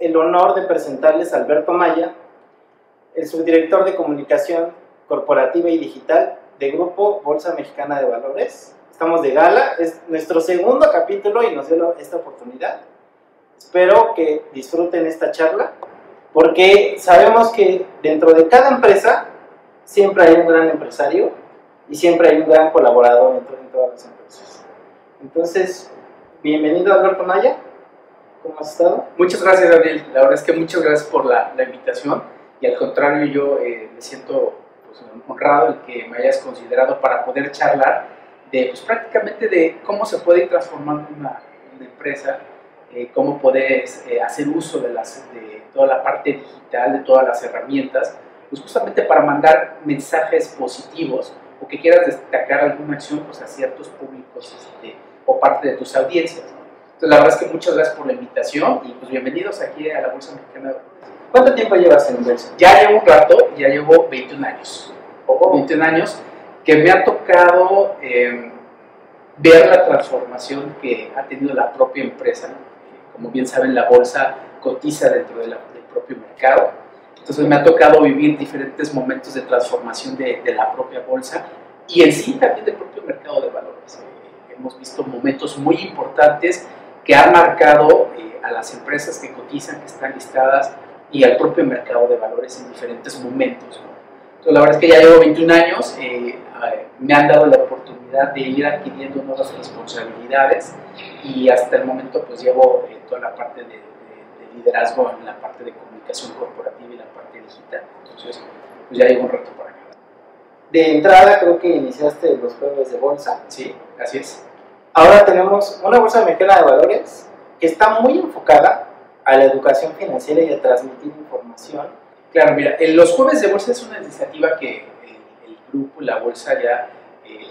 el honor de presentarles a Alberto Maya, el subdirector de Comunicación Corporativa y Digital de Grupo Bolsa Mexicana de Valores. Estamos de gala, es nuestro segundo capítulo y nos dio esta oportunidad. Espero que disfruten esta charla, porque sabemos que dentro de cada empresa siempre hay un gran empresario y siempre hay un gran colaborador dentro de todas las empresas. Entonces, bienvenido Alberto Maya, ¿cómo has estado? Muchas gracias, Gabriel, la verdad es que muchas gracias por la invitación, y al contrario, yo me siento honrado el que me hayas considerado para poder charlar de prácticamente de cómo se puede ir transformando una empresa, cómo puedes hacer uso de toda la parte digital, de todas las herramientas, justamente para mandar mensajes positivos o que quieras destacar alguna acción a ciertos públicos o parte de tus audiencias, ¿no? Entonces, la verdad es que muchas gracias por la invitación y bienvenidos aquí a la Bolsa Mexicana de Valores. ¿Cuánto tiempo llevas en bolsa? Ya llevo un rato, ya llevo 21 años. Oh. 21 años que me ha tocado ver la transformación que ha tenido la propia empresa. Como bien saben, la bolsa cotiza dentro del propio mercado. Entonces me ha tocado vivir diferentes momentos de transformación de la propia bolsa y en sí también del propio mercado de valores. Hemos visto momentos muy importantes que han marcado a las empresas que cotizan, que están listadas, y al propio mercado de valores en diferentes momentos, ¿no? Entonces, la verdad es que ya llevo 21 años, me han dado la oportunidad de ir adquiriendo nuevas responsabilidades y hasta el momento llevo toda la parte de liderazgo en la parte de comunicación corporativa y la parte digital. Entonces, ya llevo un rato para acá. De entrada creo que iniciaste los jueves de bolsa. Sí, así es. Ahora tenemos una Bolsa Mexicana de Valores que está muy enfocada a la educación financiera y a transmitir información. Claro, mira, los jueves de bolsa es una iniciativa que el grupo, la bolsa, ya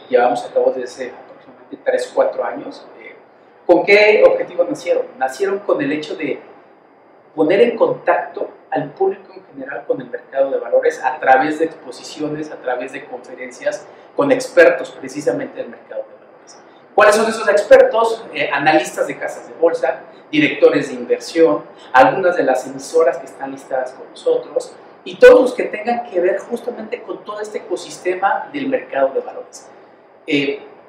llevamos a cabo desde hace aproximadamente 3, 4 años. ¿Con qué objetivo nacieron? Nacieron con el hecho de poner en contacto al público en general con el mercado de valores a través de exposiciones, a través de conferencias con expertos precisamente del mercado de valores. ¿Cuáles son esos expertos? Analistas de casas de bolsa, directores de inversión, algunas de las emisoras que están listadas con nosotros y todos los que tengan que ver justamente con todo este ecosistema del mercado de valores.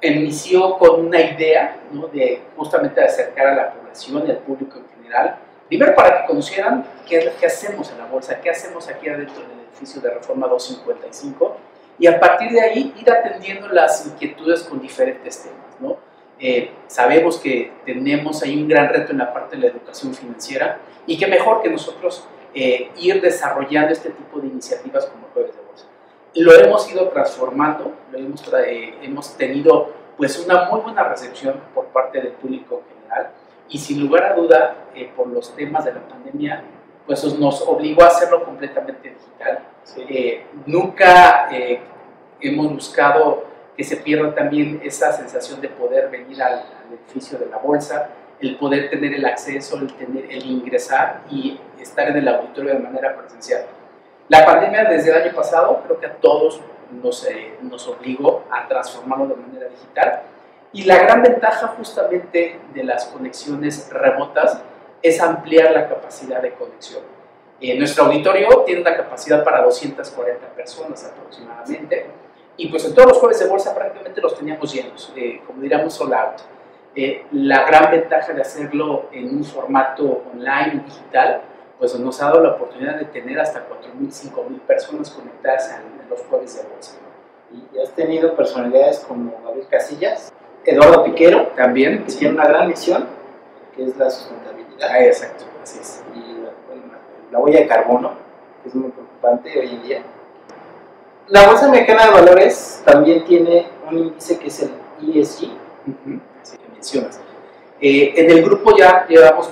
Inició con una idea, ¿no?, de justamente acercar a la población y al público en general, primero para que conocieran qué es lo que hacemos en la bolsa, qué hacemos aquí adentro del edificio de Reforma 255, y a partir de ahí ir atendiendo las inquietudes con diferentes temas, ¿no? Sabemos que tenemos ahí un gran reto en la parte de la educación financiera y que mejor que nosotros ir desarrollando este tipo de iniciativas como Jueves de Bolsa. Lo hemos ido transformando, hemos tenido una muy buena recepción por parte del público en general y sin lugar a duda por los temas de la pandemia nos obligó a hacerlo completamente digital. Sí. Nunca hemos buscado que se pierda también esa sensación de poder venir al edificio de la bolsa, el poder tener el acceso, el ingresar y estar en el auditorio de manera presencial. La pandemia desde el año pasado creo que a todos nos obligó a transformarlo de manera digital, y la gran ventaja justamente de las conexiones remotas es ampliar la capacidad de conexión. Nuestro auditorio tiene una capacidad para 240 personas aproximadamente, y en todos los jueves de bolsa prácticamente los teníamos llenos, como diríamos sold out. La gran ventaja de hacerlo en un formato online y digital, nos ha dado la oportunidad de tener hasta 4.000, 5.000 personas conectadas en los jueves de bolsa. Y has tenido personalidades como Gabriel Casillas, Eduardo Piquero también, que tiene una gran misión, que es la sustentabilidad. Ah, exacto, así es. Y la huella de carbono, que es muy preocupante hoy en día. La Bolsa Mexicana de Valores también tiene un índice que es el ESG, así que mencionas. En el grupo ya llevamos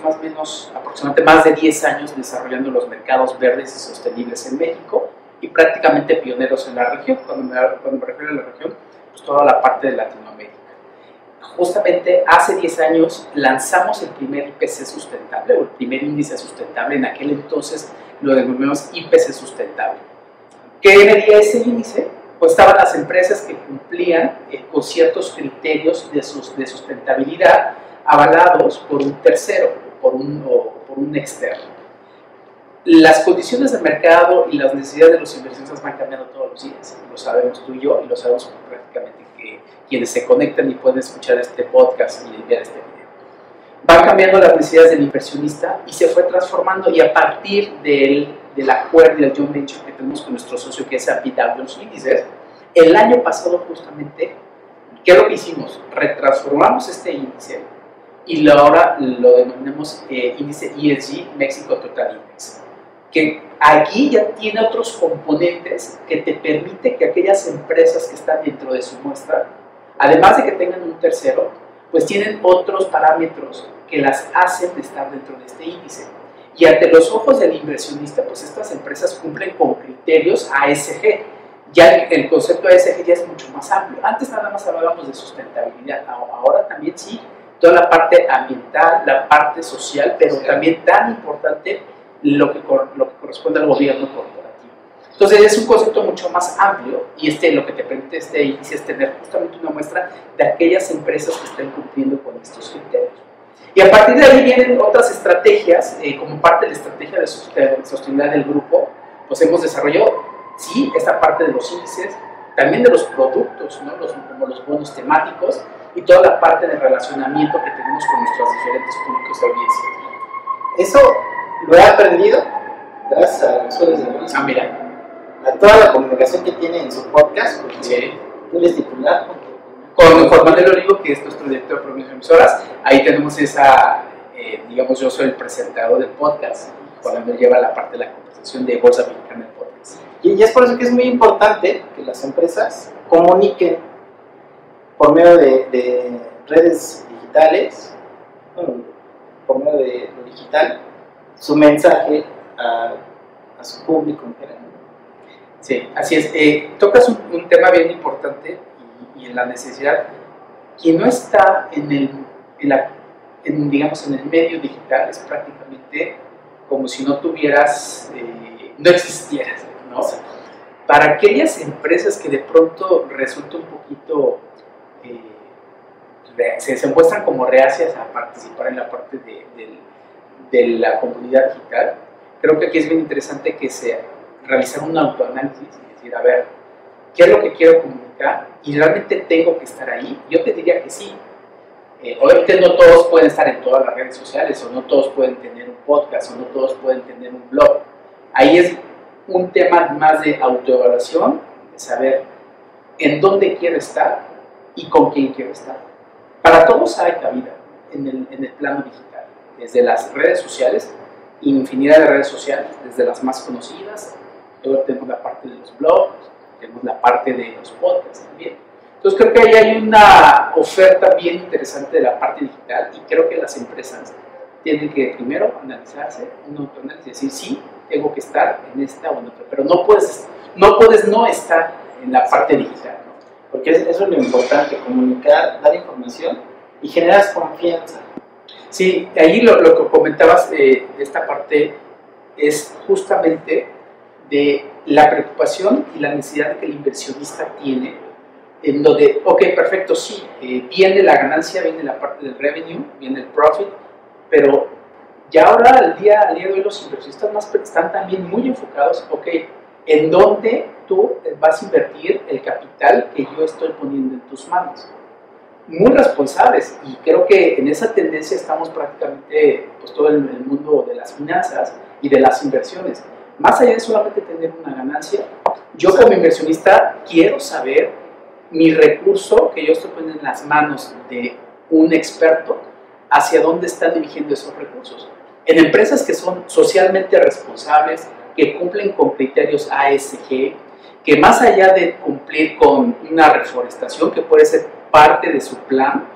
aproximadamente más de 10 años desarrollando los mercados verdes y sostenibles en México y prácticamente pioneros en la región. Cuando me refiero a la región, toda la parte de Latinoamérica. Justamente hace 10 años lanzamos el primer IPC sustentable, o el primer índice sustentable. En aquel entonces lo denominamos IPC sustentable. ¿Qué medía ese índice? Estaban las empresas que cumplían con ciertos criterios de sustentabilidad avalados por un tercero o por un externo. las condiciones de mercado y las necesidades de los inversionistas van cambiando todos los días. Lo sabemos tú y yo, y lo sabemos prácticamente que quienes se conectan y pueden escuchar este podcast y ver este video. Van cambiando las necesidades del inversionista y se fue transformando, y a partir del acuerdo y del joint venture que tenemos con nuestro socio, que es Hablemos de los índices, el año pasado justamente, ¿qué es lo que hicimos? Retransformamos este índice y ahora lo denominamos índice ESG México Total Index, que aquí ya tiene otros componentes que te permite que aquellas empresas que están dentro de su muestra, además de que tengan un tercero, pues tienen otros parámetros que las hacen estar dentro de este índice. Y ante los ojos del inversionista, pues estas empresas cumplen con criterios ESG. Ya el concepto ESG ya es mucho más amplio. Antes nada más hablábamos de sustentabilidad, ahora también sí, toda la parte ambiental, la parte social, pero también tan importante lo que corresponde al gobierno corporativo. Entonces es un concepto mucho más amplio, y lo que te permite este índice es tener justamente una muestra de aquellas empresas que están cumpliendo con estos criterios. Y a partir de ahí vienen otras estrategias, como parte de la estrategia de sostenibilidad del grupo, pues hemos desarrollado, sí, esta parte de los índices, también de los productos, ¿no? Como los bonos temáticos, y toda la parte de relacionamiento que tenemos con nuestros diferentes públicos y audiencias. Eso lo he aprendido gracias a los usuarios de Bolsa. Mira. A toda la comunicación que tiene en su podcast, porque sí, tú eres titular. Con Juan Manuel Olivo, que es nuestro director de promoción de emisoras, ahí tenemos esa, digamos, yo soy el presentador del podcast, cuando me lleva la parte de la conversación de Bolsa Mexicana del Podcast. Y es por eso que es muy importante que las empresas comuniquen por medio de redes digitales, por medio de lo digital, su mensaje a su público en general. Sí, así es. Tocas un tema bien importante, y en la necesidad, quien no está en el medio digital es prácticamente como si no tuvieras, no existieras, ¿no? Sí. Para aquellas empresas que de pronto resulta un poquito, se muestran como reacias a participar en la parte de la comunidad digital, creo que aquí es bien interesante que se realice un autoanálisis y decir, a ver, ¿qué es lo que quiero comunicar? ¿Y realmente tengo que estar ahí? Yo te diría que sí. Obviamente no todos pueden estar en todas las redes sociales, o no todos pueden tener un podcast, o no todos pueden tener un blog. Ahí es un tema más de autoevaluación, de saber en dónde quiero estar y con quién quiero estar. Para todos hay cabida en el plano digital, desde las redes sociales, infinidad de redes sociales, desde las más conocidas. Luego tenemos la parte de los blogs, tenemos la parte de los podcasts también. Entonces creo que ahí hay una oferta bien interesante de la parte digital, y creo que las empresas tienen que primero analizarse, y decir, sí, tengo que estar en esta o en otra, pero no puedes no estar en la parte digital, ¿no? Porque eso es lo importante, comunicar, dar información y generas confianza. Sí, ahí lo que comentabas de esta parte es justamente de la preocupación y la necesidad que el inversionista tiene, en donde, ok, perfecto, sí, viene la ganancia, viene la parte del revenue, viene el profit, pero ya ahora al día de hoy los inversionistas están también muy enfocados, ok, en dónde tú vas a invertir el capital que yo estoy poniendo en tus manos. Muy responsables, y creo que en esa tendencia estamos prácticamente, pues, todo el mundo de las finanzas y de las inversiones. Más allá de solamente tener una ganancia, yo como inversionista quiero saber mi recurso que yo estoy poniendo en las manos de un experto, hacia dónde están dirigiendo esos recursos. En empresas que son socialmente responsables, que cumplen con criterios ESG, que más allá de cumplir con una reforestación que puede ser parte de su plan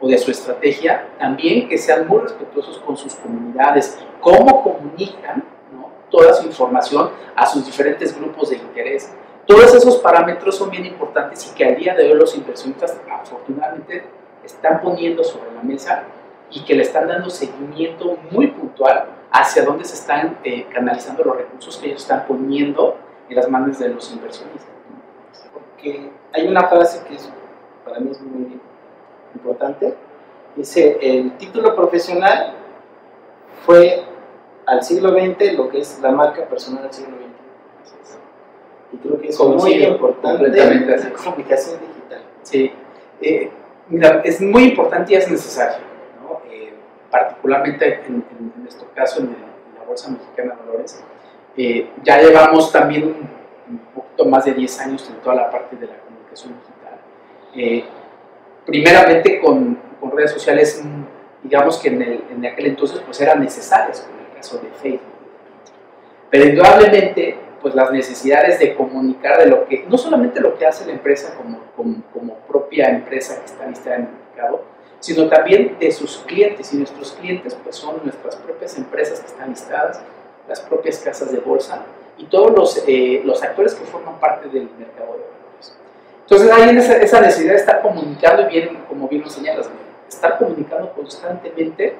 o de su estrategia, también que sean muy respetuosos con sus comunidades, cómo comunican, ¿no?, toda su información a sus diferentes grupos de interés. Todos esos parámetros son bien importantes, y que al día de hoy los inversionistas afortunadamente están poniendo sobre la mesa, y que le están dando seguimiento muy puntual hacia dónde se están canalizando los recursos que ellos están poniendo en las manos de los inversionistas. Porque hay una frase que es, para mí es muy importante, dice, el título profesional fue al siglo XX lo que es la marca personal al siglo XXI. Y creo que es muy importante la comunicación digital. Sí. Mira, es muy importante y es necesario, ¿no? Particularmente en nuestro caso, en la Bolsa Mexicana de Valores, ya llevamos también un poquito más de 10 años en toda la parte de la comunicación digital. Primeramente con redes sociales, digamos que en aquel entonces pues eran necesarias, como en el caso de Facebook. Pero indudablemente, pues las necesidades de comunicar de lo que, no solamente lo que hace la empresa como propia empresa que está listada en el mercado, sino también de sus clientes, y nuestros clientes pues son nuestras propias empresas que están listadas, las propias casas de bolsa y todos los actores que forman parte del mercado de valores. Entonces ahí en esa necesidad de estar comunicando, y bien, como bien lo señalas, estar comunicando constantemente,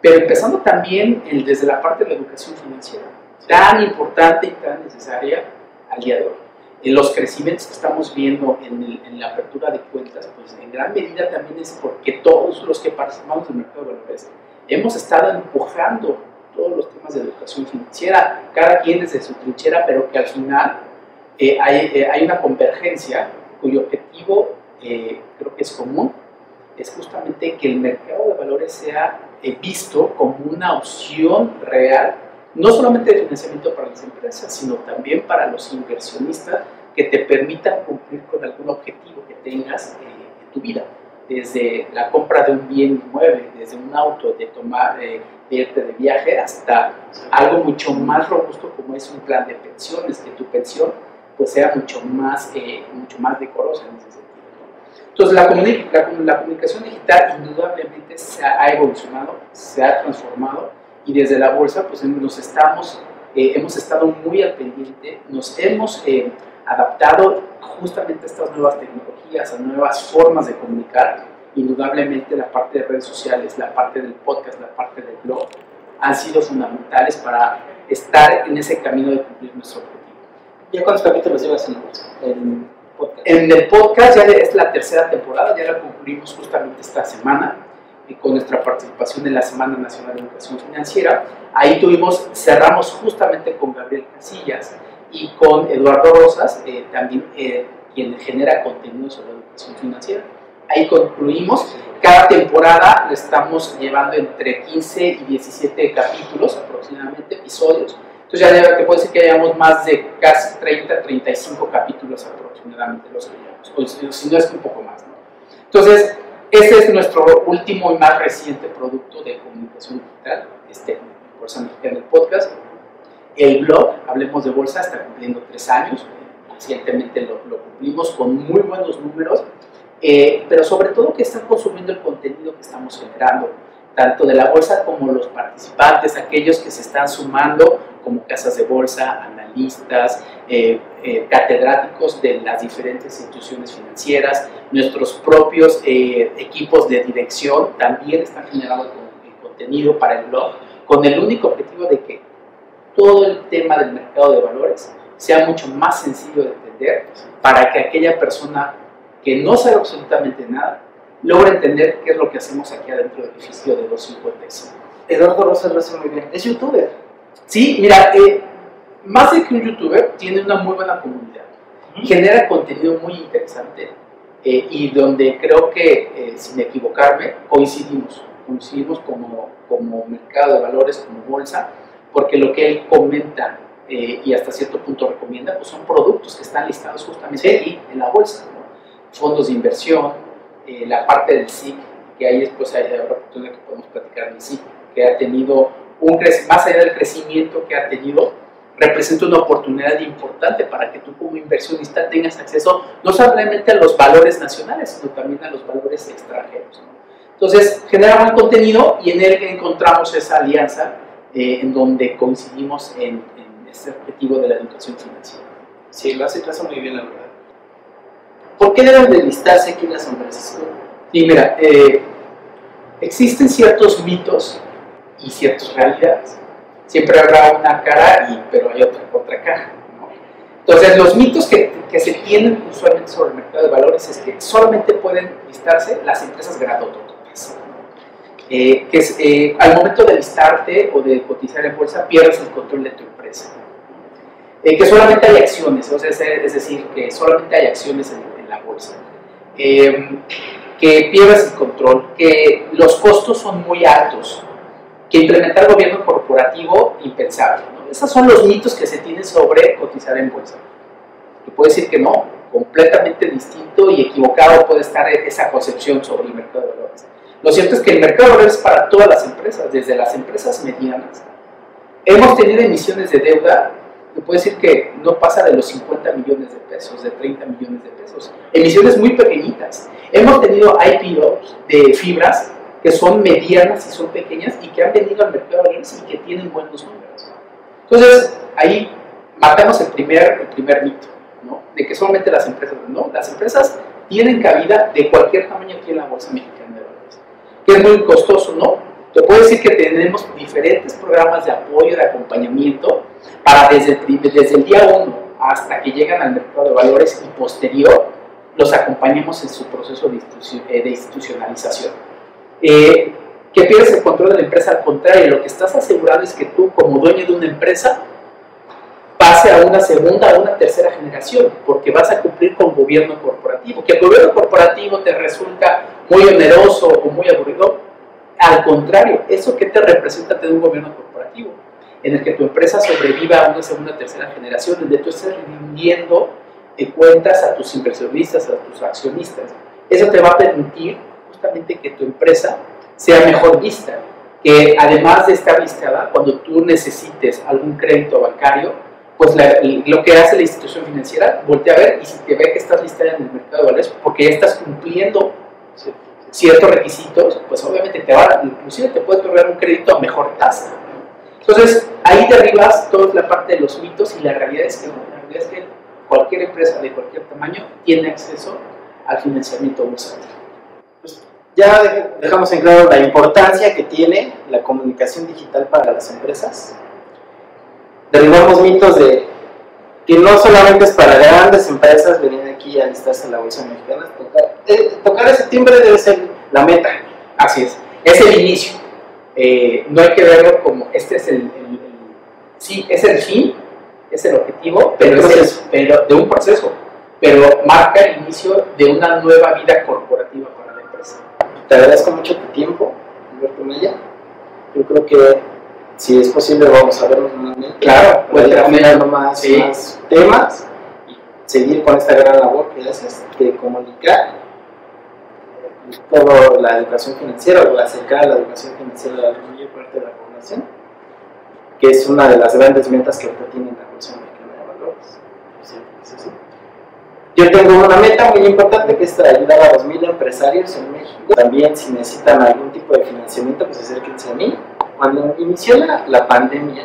pero empezando también desde la parte de la educación financiera, tan importante y tan necesaria al día de hoy. En los crecimientos que estamos viendo en la apertura de cuentas, pues en gran medida también es porque todos los que participamos del mercado de valores hemos estado empujando todos los temas de educación financiera, cada quien desde su trinchera, pero que al final hay una convergencia cuyo objetivo creo que es común, es justamente que el mercado de valores sea visto como una opción real, no solamente de financiamiento para las empresas, sino también para los inversionistas, que te permitan cumplir con algún objetivo que tengas en tu vida, desde la compra de un bien inmueble, desde un auto, de irte de viaje, hasta algo mucho más robusto como es un plan de pensiones, que tu pensión pues sea mucho más decorosa en ese sentido. Entonces la comunicación digital indudablemente se ha evolucionado, se ha transformado, y desde la bolsa pues hemos estado muy al pendiente, nos hemos adaptado justamente a estas nuevas tecnologías, a nuevas formas de comunicar. Indudablemente la parte de redes sociales, la parte del podcast, la parte del blog han sido fundamentales para estar en ese camino de cumplir nuestro objetivo. ¿Ya cuántos capítulos llevas en la bolsa? En el podcast ya es la tercera temporada, ya la concluimos justamente esta semana, y con nuestra participación en la Semana Nacional de Educación Financiera. Ahí cerramos justamente con Gabriel Casillas y con Eduardo Rosas, también quien genera contenido sobre educación financiera. Ahí concluimos. Cada temporada le estamos llevando entre 15 y 17 capítulos aproximadamente, episodios. Entonces ya te puedo decir que llevamos más de casi 30, 35 capítulos aproximadamente los que llevamos, si no es que un poco más, ¿no? Entonces, ese es nuestro último y más reciente producto de comunicación digital, Bolsa Mexicana del Podcast. El blog, Hablemos de Bolsa, está cumpliendo 3 años, recientemente lo cumplimos con muy buenos números, pero sobre todo que están consumiendo el contenido que estamos generando, tanto de la bolsa como los participantes, aquellos que se están sumando como casas de bolsa, analistas, catedráticos de las diferentes instituciones financieras, nuestros propios equipos de dirección también están generando el contenido para el blog, con el único objetivo de que todo el tema del mercado de valores sea mucho más sencillo de entender, para que aquella persona que no sabe absolutamente nada logra entender qué es lo que hacemos aquí adentro del edificio de 255. Eduardo Rosas lo hace muy bien. ¿Es youtuber? Sí, mira, más de que un youtuber, tiene una muy buena comunidad. Genera contenido muy interesante, y donde creo que, sin equivocarme, coincidimos como mercado de valores, como bolsa, porque lo que él comenta y hasta cierto punto recomienda, pues son productos que están listados justamente aquí en la bolsa, ¿no? Fondos de inversión, la parte del SIC, que ahí después hay otra oportunidad que podemos platicar del SIC, que ha tenido más allá del crecimiento que ha tenido, representa una oportunidad importante para que tú como inversionista tengas acceso no solamente a los valores nacionales, sino también a los valores extranjeros, ¿no? Entonces, genera buen contenido, y en él encontramos esa alianza en donde coincidimos en ese objetivo de la educación financiera. Sí, lo hace muy bien, la verdad. ¿Por qué deben de listarse aquí las empresas? Sí, mira, existen ciertos mitos y ciertas realidades. Siempre habrá una cara, pero hay otra caja, ¿no? Entonces, los mitos que se tienen usualmente sobre el mercado de valores es que solamente pueden listarse las empresas grandotototas. que es, al momento de listarte o de cotizar en bolsa, pierdes el control de tu empresa. Que solamente hay acciones, o sea, es decir, que solamente hay acciones en la bolsa. Que pierdas el control, que los costos son muy altos, que implementar gobierno corporativo impensable, ¿no? Esos son los mitos que se tienen sobre cotizar en bolsa. Y puedo decir que no, completamente distinto y equivocado puede estar esa concepción sobre el mercado de valores. Lo cierto es que el mercado de valores es para todas las empresas, desde las empresas medianas. Hemos tenido emisiones de deuda, que puedo decir que no pasa de los 50 millones de pesos, de 30 millones de pesos. Emisiones muy pequeñitas. Hemos tenido IPOs de fibras que son medianas y son pequeñas y que han venido al mercado de valores y que tienen buenos números. Entonces, ahí matamos el primer mito, ¿no? De que solamente las empresas, no, las empresas tienen cabida de cualquier tamaño aquí en la Bolsa Mexicana de Valores. Que es muy costoso, ¿no? Te puedo decir que tenemos diferentes programas de apoyo, de acompañamiento, para desde el día 1 hasta que llegan al mercado de valores y posterior, los acompañemos en su proceso de institucionalización. Que pierdes el control de la empresa, al contrario, lo que estás asegurando es que tú, como dueño de una empresa, pase a una segunda o una tercera generación, porque vas a cumplir con gobierno corporativo. Que el gobierno corporativo te resulta muy oneroso o muy aburrido, al contrario, eso que te representa tener un gobierno corporativo, en el que tu empresa sobreviva a una segunda o tercera generación, donde tú estés rindiendo cuentas a tus inversionistas, a tus accionistas. Eso te va a permitir justamente que tu empresa sea mejor vista, que además de estar listada, cuando tú necesites algún crédito bancario, pues lo que hace la institución financiera, voltea a ver y si te ve que estás listada en el mercado de valores, porque ya estás cumpliendo, ¿sí?, ciertos requisitos, pues obviamente inclusive te puede otorgar un crédito a mejor tasa. Entonces, ahí derribas toda la parte de los mitos y la realidad es que cualquier empresa de cualquier tamaño tiene acceso al financiamiento bursátil. Pues ya dejamos en claro la importancia que tiene la comunicación digital para las empresas. Derribamos mitos de que no solamente es para grandes empresas venir aquí a listarse en la Bolsa Mexicana. Tocar ese timbre debe ser la meta. Así es el inicio. No hay que verlo como este es sí, es el fin, es el objetivo, pero de un proceso, pero marca el inicio de una nueva vida corporativa para la empresa. Te agradezco mucho tu tiempo, Alberto Maya. Yo creo que si es posible, vamos a verlo nuevamente. Claro, pues terminando más temas y seguir con esta gran labor que haces de comunicar toda la educación financiera o acercar la educación financiera a la mayor parte de la población, que es una de las grandes metas que ahorita tiene la Bolsa Mexicana de Valores. Sí. Yo tengo una meta muy importante que es ayudar a 2,000 empresarios en México. También, si necesitan algún tipo de financiamiento, pues acérquense a mí. Cuando inició la pandemia,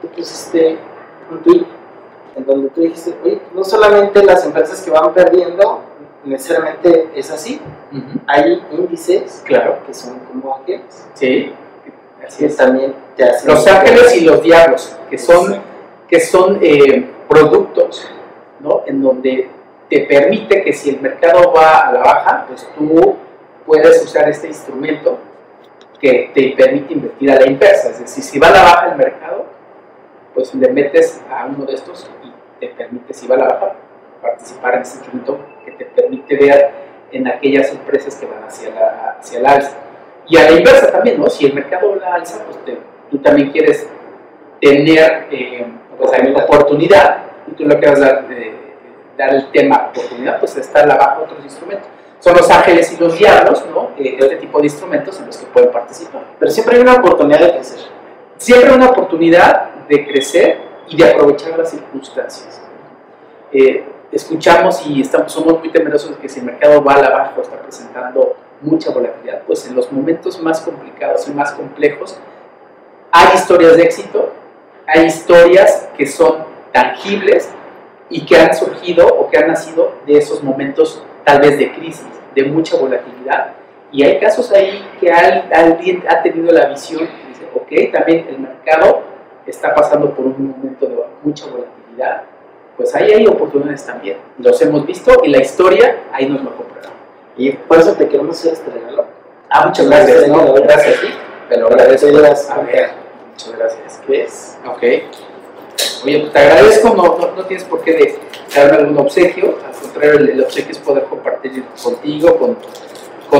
tú pusiste un tweet en donde tú dijiste, oye, no solamente las empresas que van perdiendo, necesariamente es así, hay índices, claro, que son como ángeles. Sí, así es. También te hacen los ángeles y los diablos, que son productos, ¿no? En donde te permite que si el mercado va a la baja, pues tú puedes usar este instrumento que te permite invertir a la inversa, es decir, si va a la baja el mercado, pues le metes a uno de estos y te permite, si va a la baja, participar en ese instrumento que te permite ver en aquellas empresas que van hacia la alza. Y a la inversa también, ¿no? Si el mercado va a la alza, pues tú también quieres tener oportunidad, y tú lo que vas a dar el tema oportunidad, pues está a la baja otros instrumentos. Son los ángeles y los diablos, ¿no? Este tipo de instrumentos en los que pueden participar. Pero siempre hay una oportunidad de crecer. Siempre hay una oportunidad de crecer y de aprovechar las circunstancias. Escuchamos y somos muy temerosos de que si el mercado va a la baja o está presentando mucha volatilidad, pues en los momentos más complicados y más complejos hay historias de éxito, hay historias que son tangibles y que han surgido o que han nacido de esos momentos tal vez de crisis, de mucha volatilidad, y hay casos ahí que alguien ha tenido la visión que dice, ok, también el mercado está pasando por un momento de mucha volatilidad, pues ahí hay oportunidades también, los hemos visto y la historia ahí nos lo comprará. Y por eso te queremos hacer este regalo. Ah, muchas gracias. No, gracias. Pero agradecidas. A ver, muchas gracias. ¿Qué es? Ok. Oye, pues te agradezco, no tienes por qué darme algún obsequio, al contrario, el obsequio es poder compartir contigo, con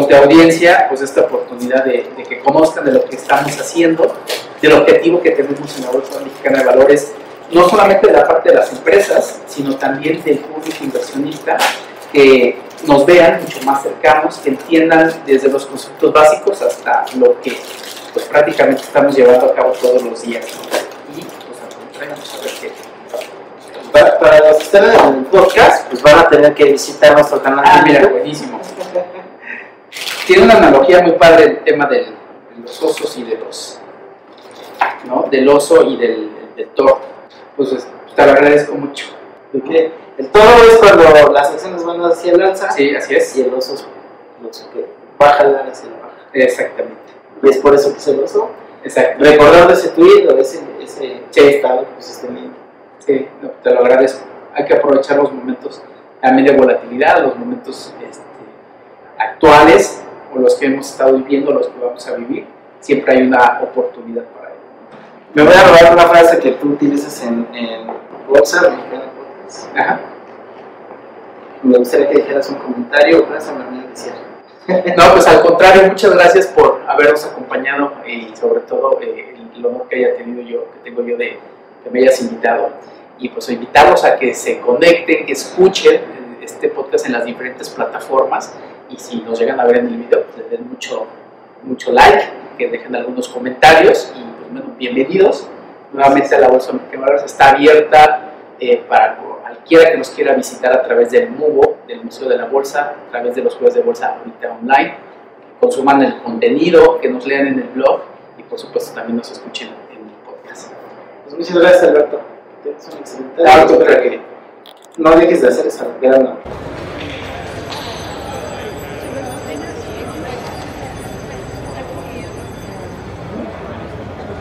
tu audiencia, pues esta oportunidad de que conozcan de lo que estamos haciendo, del objetivo que tenemos en la Bolsa Mexicana de Valores, no solamente de la parte de las empresas, sino también del público inversionista, que nos vean mucho más cercanos, que entiendan desde los conceptos básicos hasta lo que pues, prácticamente estamos llevando a cabo todos los días. Para los que estén en el podcast, pues van a tener que visitar nuestro canal. Ah, mira, buenísimo. Tiene una analogía muy padre el tema de los osos y de los, ¿no? Del oso y del toro. Pues te lo agradezco mucho. ¿Okay? El toro es cuando las acciones van hacia el alza. Sí, así es. Y el oso es que baja el hacia la baja. Exactamente. Y es por eso que es el oso. Exacto. Recordando ese tweet o ese estado que pusiste en el... Sí, no, te lo agradezco. Hay que aprovechar los momentos también de volatilidad, los momentos actuales o los que hemos estado viviendo, los que vamos a vivir. Siempre hay una oportunidad para ello. Me voy a robar una frase que tú utilizas en Bolsa Mexicana Podcast. Ajá. Me gustaría que dijeras un comentario o frase a manera de cierre. No, pues al contrario, muchas gracias por habernos acompañado y sobre todo el honor que tengo yo que me hayas invitado, y pues invitarlos a que se conecten, que escuchen este podcast en las diferentes plataformas, y si nos llegan a ver en el video, pues les den mucho like, que dejen algunos comentarios, y pues bueno, bienvenidos nuevamente a la Bolsa Mexicana de Valores. Está abierta para cualquiera que nos quiera visitar a través del MUBO, del Museo de la Bolsa, a través de los jueves de Bolsa ahorita online, que consuman el contenido, que nos lean en el blog, y por supuesto también nos escuchen en el podcast. Pues muchas gracias, Alberto. Es un excelente. No dejes de hacer esa gran labor.